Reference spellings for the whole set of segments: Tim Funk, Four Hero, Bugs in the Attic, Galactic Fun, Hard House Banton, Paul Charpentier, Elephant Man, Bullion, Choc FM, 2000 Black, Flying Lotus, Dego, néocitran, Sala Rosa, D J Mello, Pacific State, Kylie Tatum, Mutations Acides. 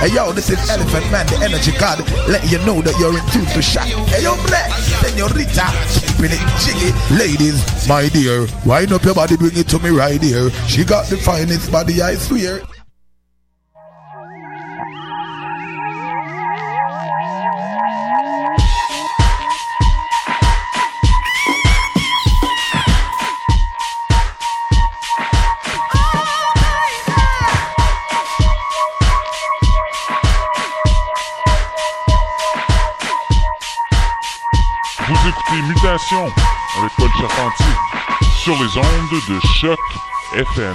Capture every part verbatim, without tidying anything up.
Hey yo, this is Elephant Man, the energy god. Let you know that you're in tune to shock. Hey yo, black, senorita, keeping it jiggy. Ladies, my dear, wind up your body, bring it to me right here. She got the finest body, I swear. Avec Paul Charpentier sur les ondes de Choc F M.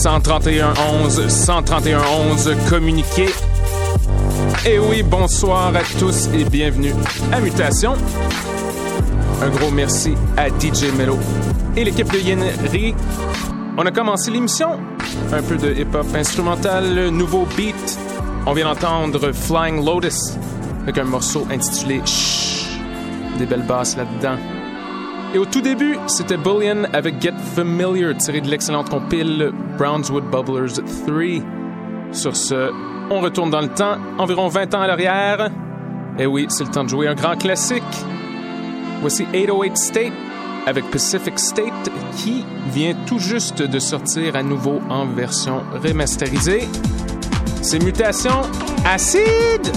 cent trente et un onze, communiquez Et oui, bonsoir à tous et bienvenue à Mutation. Un gros merci à D J Mello et l'équipe de Yenri. On a commencé l'émission. Un peu de hip-hop instrumental, nouveau beat. On vient d'entendre Flying Lotus avec un morceau intitulé Shh. Des belles basses là-dedans. Et au tout début, c'était Bullion avec Get Familiar, tiré de l'excellente compile Brownswood Bubblers trois. Sur ce, on retourne dans le temps, environ vingt ans à l'arrière. Et oui, c'est le temps de jouer un grand classique. Voici huit cent huit State avec Pacific State qui vient tout juste de sortir à nouveau en version remasterisée. C'est Mutations Acides!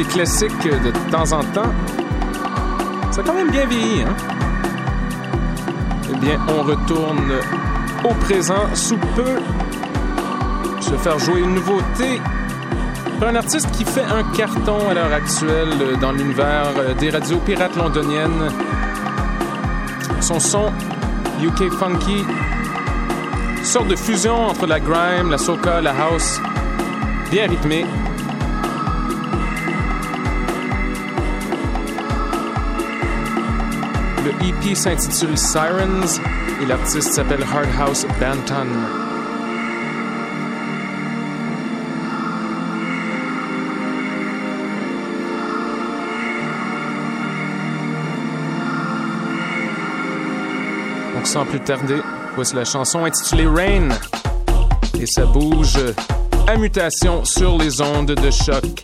les classiques de temps en temps. Ça a quand même bien vieilli, hein? Eh bien, on retourne au présent sous peu se faire jouer une nouveauté pour un artiste qui fait un carton à l'heure actuelle dans l'univers des radios pirates londoniennes. Son son U K Funky, sorte de fusion entre la grime, la soca, la house, bien rythmée. Le E P s'intitule Sirens et l'artiste s'appelle Hard House Banton. Sans plus tarder, voici la chanson intitulée Rain et ça bouge à mutation sur les ondes de choc.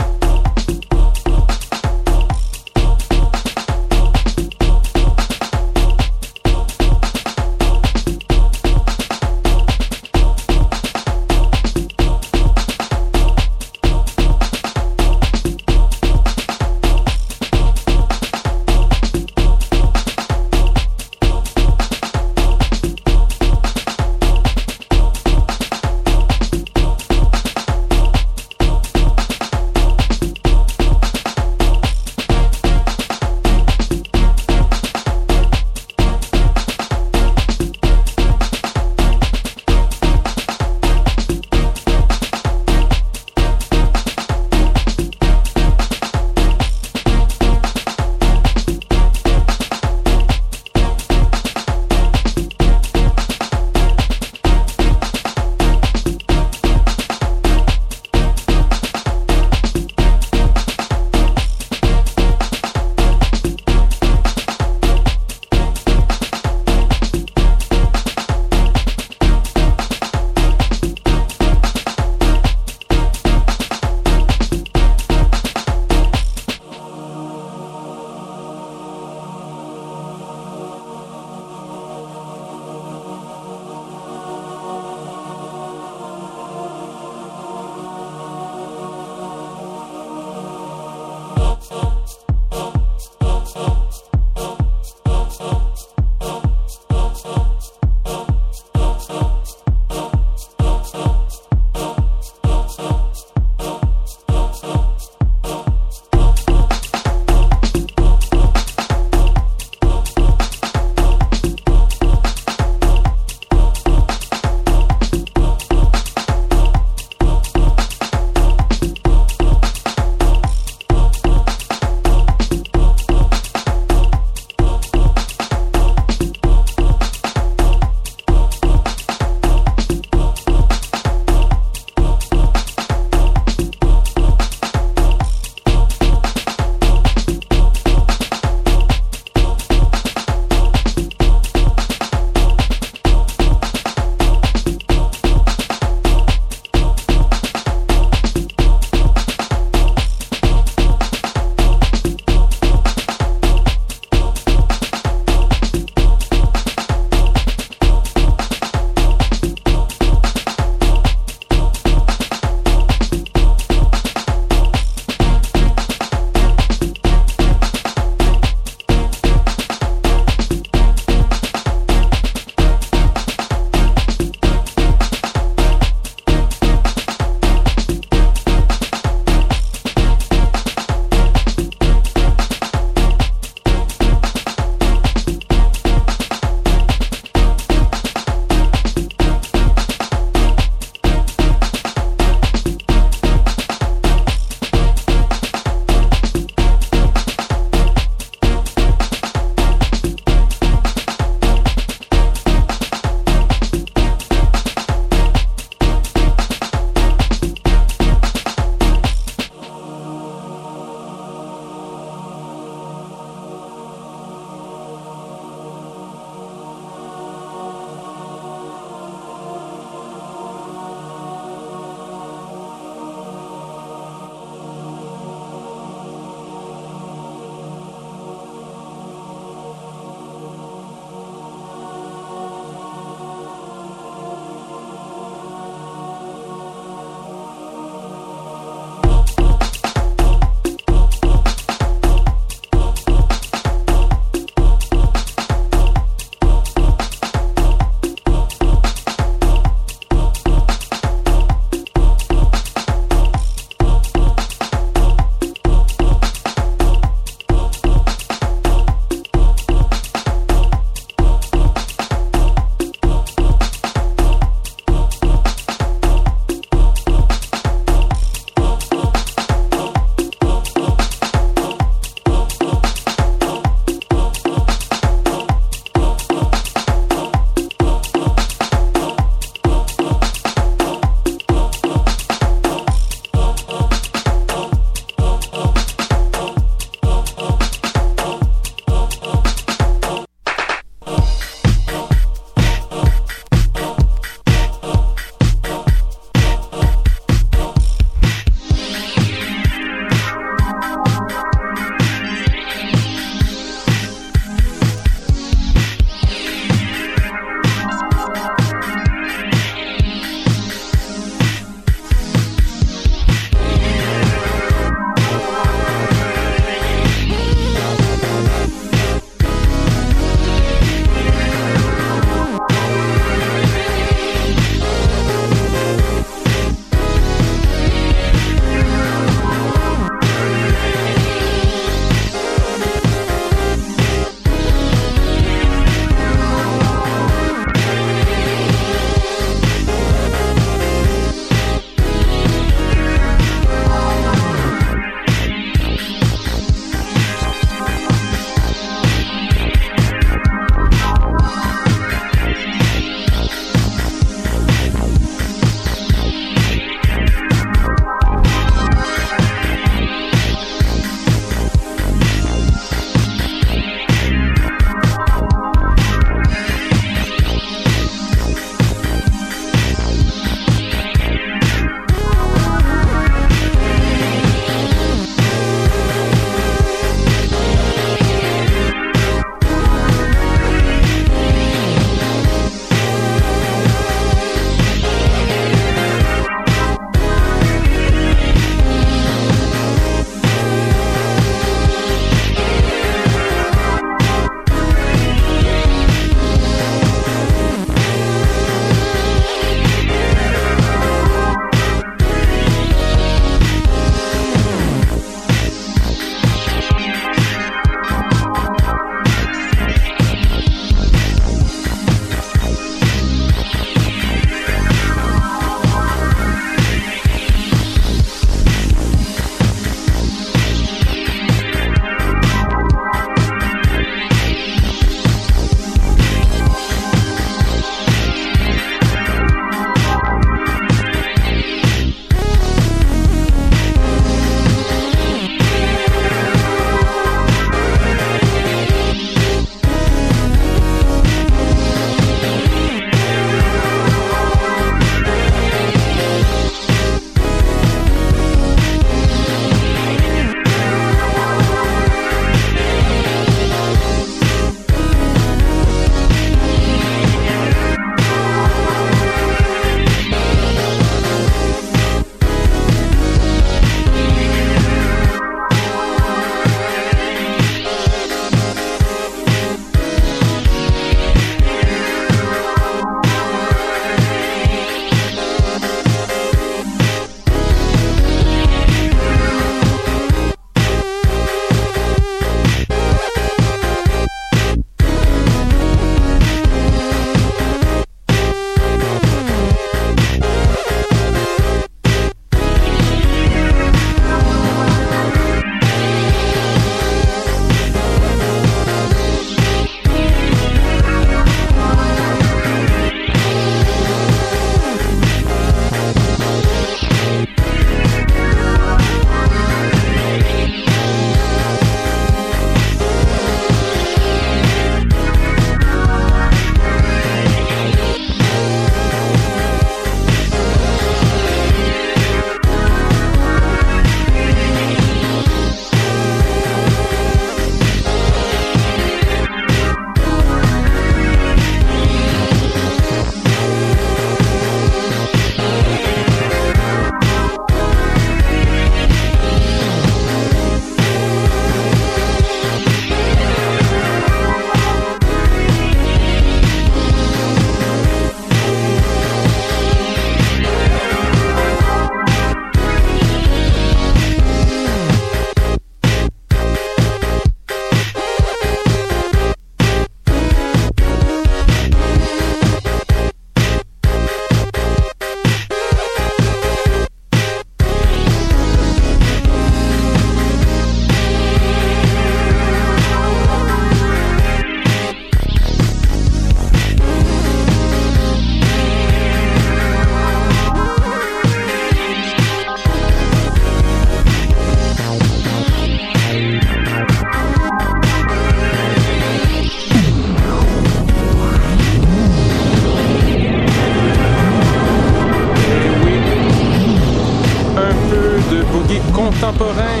de boogie contemporain.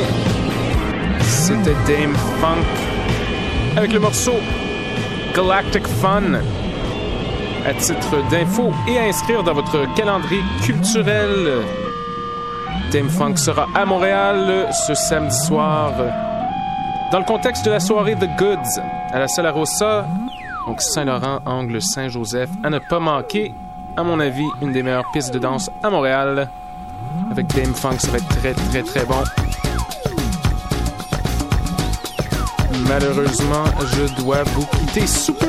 C'était Tim Funk avec le morceau Galactic Fun. À titre d'info et à inscrire dans votre calendrier culturel, Tim Funk sera à Montréal ce samedi soir dans le contexte de la soirée The Goods à la Sala Rosa, donc Saint-Laurent, angle Saint-Joseph, à ne pas manquer. À mon avis, une des meilleures pistes de danse à Montréal. Avec Tim Funk, ça va être très très très bon. Malheureusement, je dois vous quitter sous peu.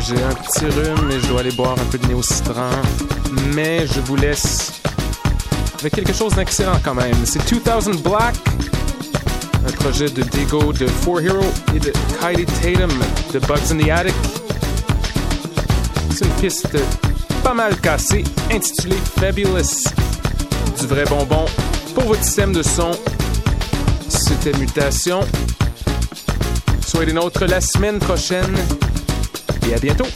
J'ai un petit rhume et je dois aller boire un peu de néocitran. Mais je vous laisse avec quelque chose d'excellent quand même. C'est deux mille Black, un projet de Dego, de Four Hero et de Kylie Tatum, de Bugs in the Attic. C'est une piste pas mal cassée, intitulée Fabulous. Du vrai bonbon pour votre système de son. C'était Mutation. Soyez des nôtres la semaine prochaine. Et à bientôt!